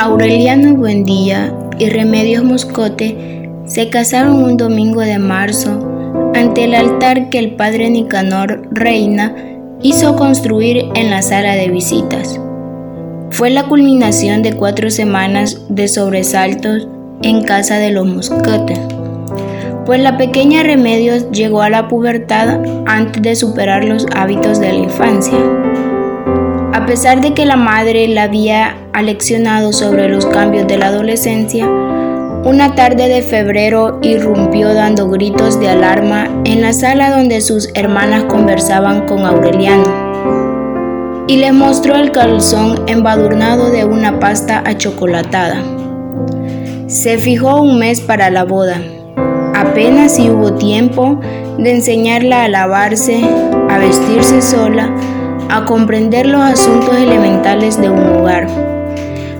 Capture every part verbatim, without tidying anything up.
Aureliano Buendía y Remedios Moscote se casaron un domingo de marzo ante el altar que el padre Nicanor Reina hizo construir en la sala de visitas. Fue la culminación de cuatro semanas de sobresaltos en casa de los Moscote, pues la pequeña Remedios llegó a la pubertad antes de superar los hábitos de la infancia. A pesar de que la madre la había aleccionado sobre los cambios de la adolescencia, una tarde de febrero irrumpió dando gritos de alarma en la sala donde sus hermanas conversaban con Aureliano, y le mostró el calzón embadurnado de una pasta achocolatada. Se fijó un mes para la boda. Apenas si hubo tiempo de enseñarla a lavarse, a vestirse sola, a comprender los asuntos elementales de un hogar.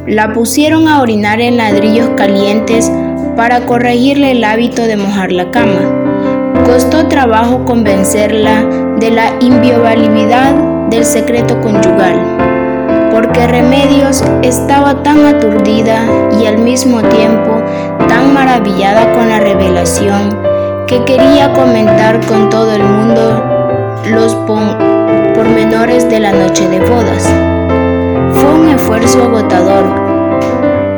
La pusieron a orinar en ladrillos calientes para corregirle el hábito de mojar la cama. Costó trabajo convencerla de la inviolabilidad del secreto conyugal, porque Remedios estaba tan aturdida y al mismo tiempo tan maravillada con la revelación que quería comentar con todo el mundo los pon pormenores de la noche de bodas. Fue un esfuerzo agotador,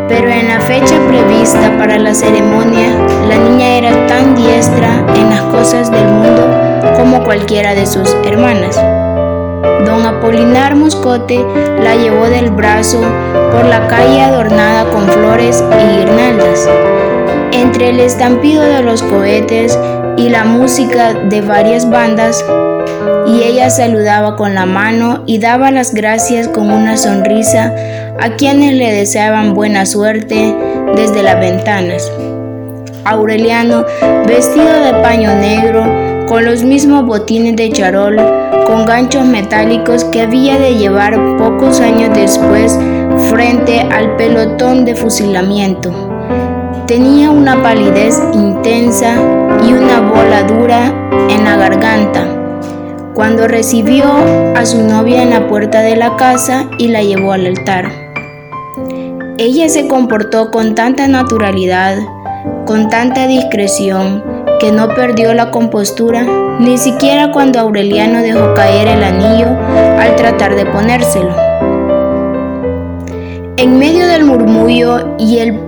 pero en la fecha prevista para la ceremonia, la niña era tan diestra en las cosas del mundo como cualquiera de sus hermanas. Don Apolinar Moscote la llevó del brazo por la calle adornada con flores y guirnaldas. Entre el estampido de los cohetes y la música de varias bandas, y ella saludaba con la mano y daba las gracias con una sonrisa a quienes le deseaban buena suerte desde las ventanas. Aureliano, vestido de paño negro, con los mismos botines de charol, con ganchos metálicos que había de llevar pocos años después frente al pelotón de fusilamiento, tenía una palidez intensa y una bola dura en la garganta cuando recibió a su novia en la puerta de la casa y la llevó al altar. Ella se comportó con tanta naturalidad, con tanta discreción, que no perdió la compostura, ni siquiera cuando Aureliano dejó caer el anillo al tratar de ponérselo. En medio del murmullo y el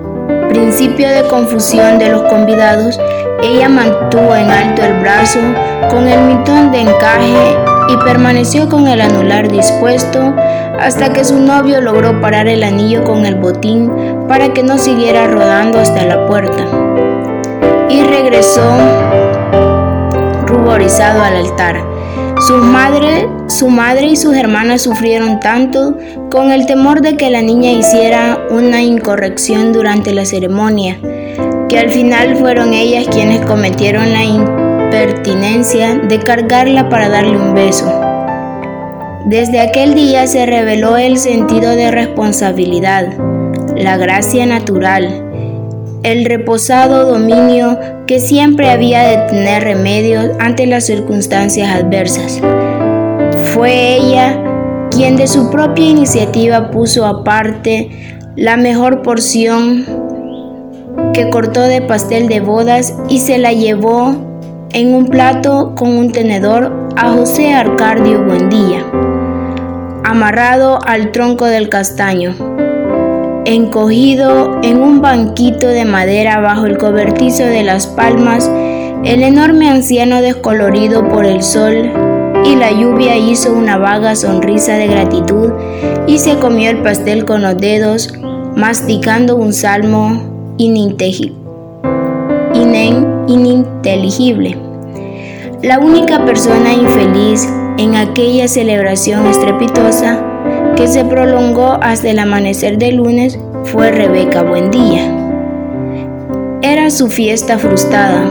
principio de confusión de los convidados, ella mantuvo en alto el brazo con el mitón de encaje y permaneció con el anular dispuesto hasta que su novio logró parar el anillo con el botín para que no siguiera rodando hasta la puerta, y regresó ruborizado al altar. Su madre, su madre y sus hermanas sufrieron tanto con el temor de que la niña hiciera una incorrección durante la ceremonia, que al final fueron ellas quienes cometieron la impertinencia de cargarla para darle un beso. Desde aquel día se reveló el sentido de responsabilidad, la gracia natural, el reposado dominio que siempre había de tener Remedios ante las circunstancias adversas. Fue ella quien de su propia iniciativa puso aparte la mejor porción que cortó de pastel de bodas y se la llevó en un plato con un tenedor a José Arcadio Buendía, amarrado al tronco del castaño, encogido en un banquito de madera bajo el cobertizo de las palmas. El enorme anciano, descolorido por el sol y la lluvia, hizo una vaga sonrisa de gratitud y se comió el pastel con los dedos, masticando un salmo ininteligible. La única persona infeliz en aquella celebración estrepitosa que se prolongó hasta el amanecer del lunes fue Rebeca Buendía. Era su fiesta frustrada.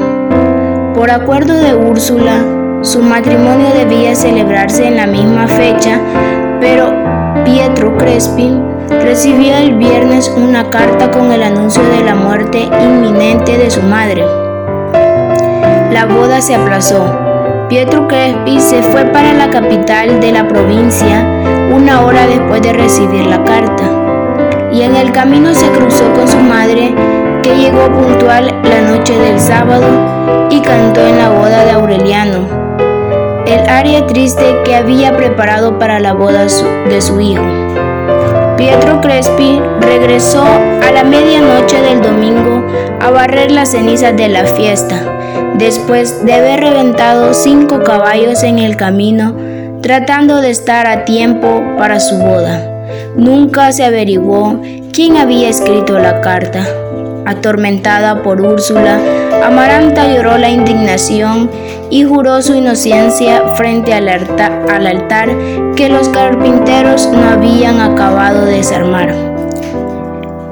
Por acuerdo de Úrsula, su matrimonio debía celebrarse en la misma fecha, pero Pietro Crespi recibió el viernes una carta con el anuncio de la muerte inminente de su madre. La boda se aplazó. Pietro Crespi se fue para la capital de la provincia una hora después de recibir la carta, y en el el camino se cruzó con su madre, que llegó puntual la noche del sábado y cantó en la boda de Aureliano el aria triste que había preparado para la boda su, de su hijo. Pietro Crespi regresó a la medianoche del domingo a barrer las cenizas de la fiesta, después de haber reventado cinco caballos en el camino, tratando de estar a tiempo para su boda. Nunca se averiguó quién había escrito la carta. Atormentada por Úrsula, Amaranta lloró la indignación y juró su inocencia frente al alta- al altar que los carpinteros no habían acabado de desarmar.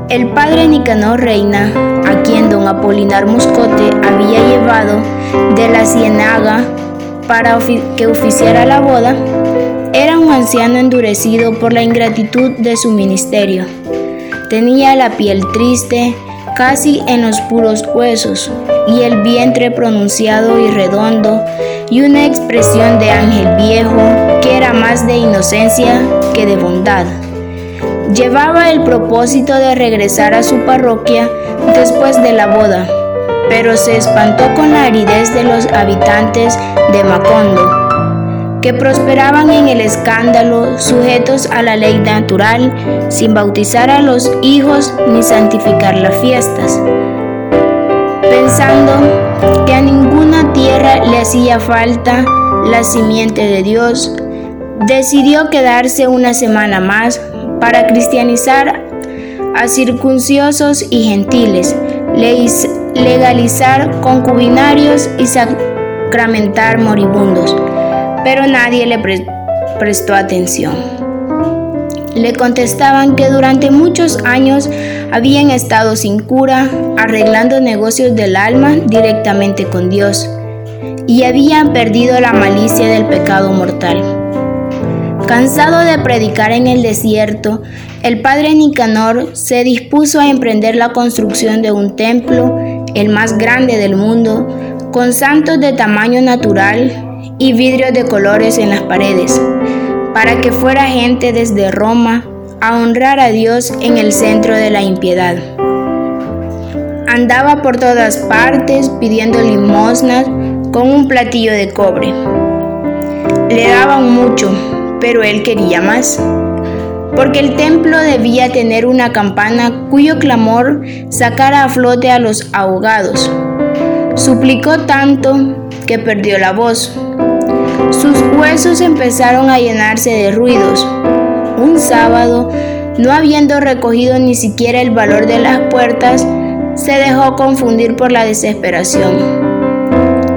El padre Nicanor Reina, a quien don Apolinar Moscote había llevado de la ciénaga para ofi- que oficiara la boda, era un anciano endurecido por la ingratitud de su ministerio. Tenía la piel triste, casi en los puros huesos, y el vientre pronunciado y redondo, y una expresión de ángel viejo que era más de inocencia que de bondad. Llevaba el propósito de regresar a su parroquia después de la boda, pero se espantó con la aridez de los habitantes de Macondo, que prosperaban en el escándalo, sujetos a la ley natural, sin bautizar a los hijos ni santificar las fiestas, pensando que a ninguna tierra le hacía falta la simiente de Dios. Decidió quedarse una semana más para cristianizar a circunciosos y gentiles, legalizar concubinarios y sacramentar moribundos. Pero nadie le pre- prestó atención. Le contestaban que durante muchos años habían estado sin cura, arreglando negocios del alma directamente con Dios, y habían perdido la malicia del pecado mortal. Cansado de predicar en el desierto, el padre Nicanor se dispuso a emprender la construcción de un templo, el más grande del mundo, con santos de tamaño natural y vidrios de colores en las paredes, para que fuera gente desde Roma a honrar a Dios en el centro de la impiedad. Andaba por todas partes pidiendo limosnas con un platillo de cobre. Le daban mucho, pero él quería más, porque el templo debía tener una campana cuyo clamor sacara a flote a los ahogados. Suplicó tanto que perdió la voz. Sus huesos empezaron a llenarse de ruidos. Un sábado, no habiendo recogido ni siquiera el valor de las puertas, se dejó confundir por la desesperación.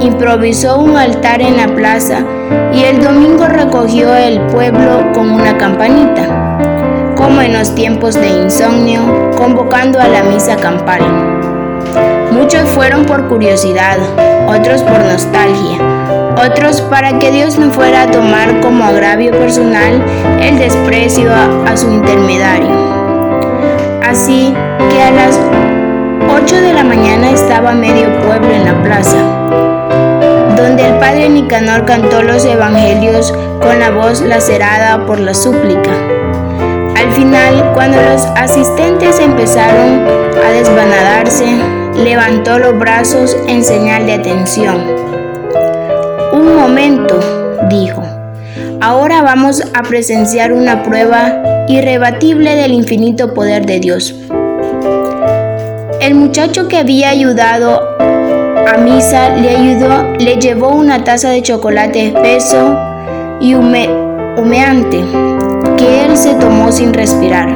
Improvisó un altar en la plaza y el domingo recogió el pueblo con una campanita, como en los tiempos de insomnio, convocando a la misa campal. Muchos fueron por curiosidad, otros por nostalgia, otros para que Dios no fuera a tomar como agravio personal el desprecio a, a su intermediario. Así que a las ocho de la mañana estaba medio pueblo en la plaza, donde el padre Nicanor cantó los evangelios con la voz lacerada por la súplica. Al final, cuando los asistentes empezaron a desvanadarse, levantó los brazos en señal de atención. Un momento, dijo, ahora vamos a presenciar una prueba irrebatible del infinito poder de Dios. El muchacho que había ayudado a misa le ayudó, le llevó una taza de chocolate espeso y hume, humeante, que él se tomó sin respirar.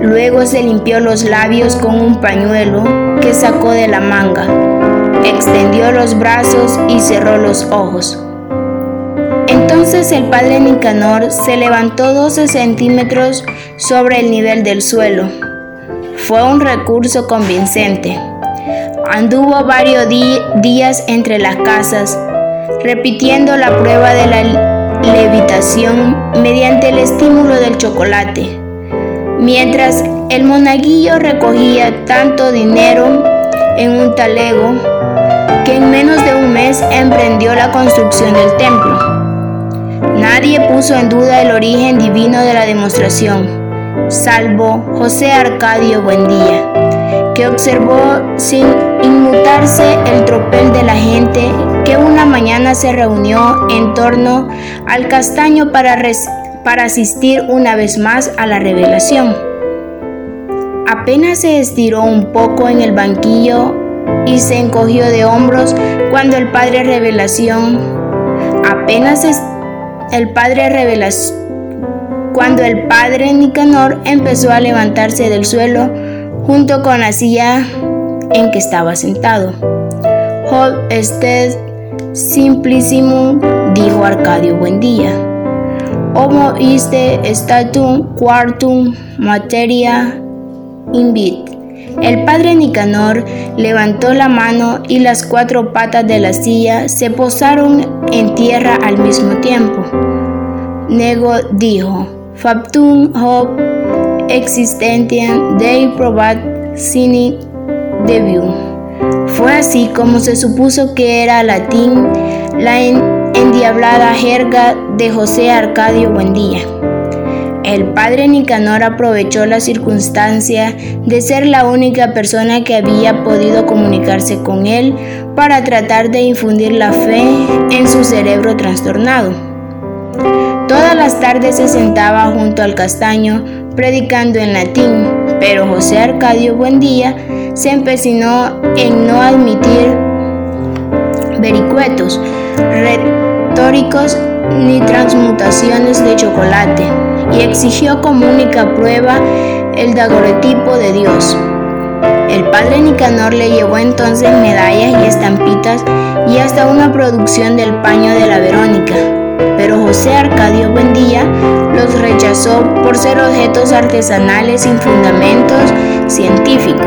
Luego se limpió los labios con un pañuelo que sacó de la manga, extendió los brazos y cerró los ojos. Entonces el padre Nicanor se levantó doce centímetros sobre el nivel del suelo. Fue un recurso convincente. Anduvo varios di- días entre las casas, repitiendo la prueba de la levitación mediante el estímulo del chocolate, mientras el monaguillo recogía tanto dinero en un talego que en menos de un mes emprendió la construcción del templo. Nadie puso en duda el origen divino de la demostración, salvo José Arcadio Buendía, que observó sin inmutarse el tropel de la gente que una mañana se reunió en torno al castaño para, res- para asistir una vez más a la revelación. Apenas se estiró un poco en el banquillo y se encogió de hombros cuando el padre revelación apenas est- el padre revelación Cuando el padre Nicanor empezó a levantarse del suelo junto con la silla en que estaba sentado. Hoc est simplicísimo, dijo Arcadio Buendía. Homo iste statum quartum materia invit. El padre Nicanor levantó la mano y las cuatro patas de la silla se posaron en tierra al mismo tiempo. Nego dijo: Factum hoc existentiam Dei probat sine debium. Fue así como se supuso que era latín la endiablada jerga de José Arcadio Buendía. El padre Nicanor aprovechó la circunstancia de ser la única persona que había podido comunicarse con él para tratar de infundir la fe en su cerebro trastornado. Todas las tardes se sentaba junto al castaño predicando en latín, pero José Arcadio Buendía se empecinó en no admitir vericuetos retóricos ni transmutaciones de chocolate y exigió como única prueba el daguerrotipo de Dios. El padre Nicanor le llevó entonces medallas y estampitas y hasta una producción del paño de la Verónica. Pero José Arcadio Buendía los rechazó por ser objetos artesanales sin fundamentos científicos.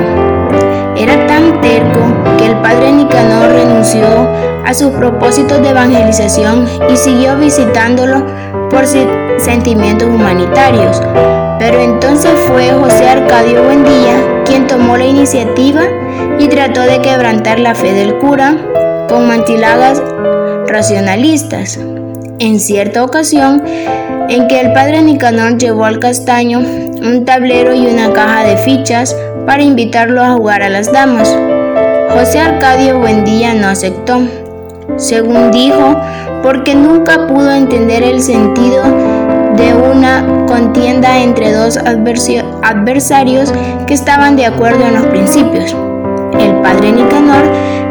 Era tan terco que el padre Nicanor renunció a sus propósitos de evangelización y siguió visitándolo por sentimientos humanitarios. Pero entonces fue José Arcadio Buendía quien tomó la iniciativa y trató de quebrantar la fe del cura con mantilagas racionalistas. En cierta ocasión en que el padre Nicanor llevó al castaño un tablero y una caja de fichas para invitarlo a jugar a las damas, José Arcadio Buendía no aceptó, según dijo, porque nunca pudo entender el sentido de una contienda entre dos adversio- adversarios que estaban de acuerdo en los principios. El padre Nicanor,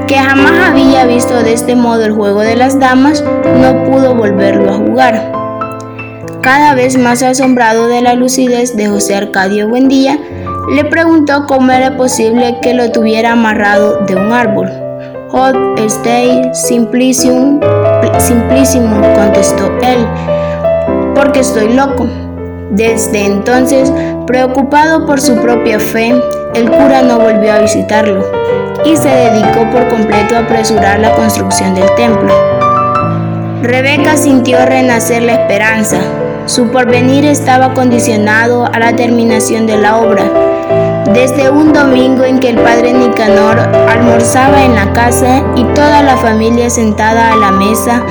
que jamás había visto de este modo el juego de las damas, no pudo volverlo a jugar. Cada vez más asombrado de la lucidez de José Arcadio Buendía, le preguntó cómo era posible que lo tuviera amarrado de un árbol. Hoc est simplicium, simplicium, contestó él, porque estoy loco. Desde entonces, preocupado por su propia fe, el cura no volvió a visitarlo y se dedicó por completo a apresurar la construcción del templo. Rebeca sintió renacer la esperanza. Su porvenir estaba condicionado a la terminación de la obra. Desde un domingo en que el padre Nicanor almorzaba en la casa y toda la familia sentada a la mesa,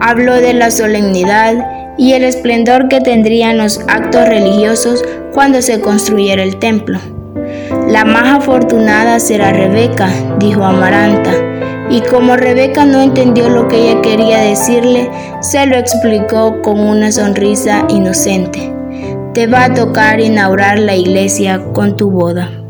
habló de la solemnidad y el esplendor que tendrían los actos religiosos cuando se construyera el templo. La más afortunada será Rebeca, dijo Amaranta, y como Rebeca no entendió lo que ella quería decirle, se lo explicó con una sonrisa inocente. Te va a tocar inaugurar la iglesia con tu boda.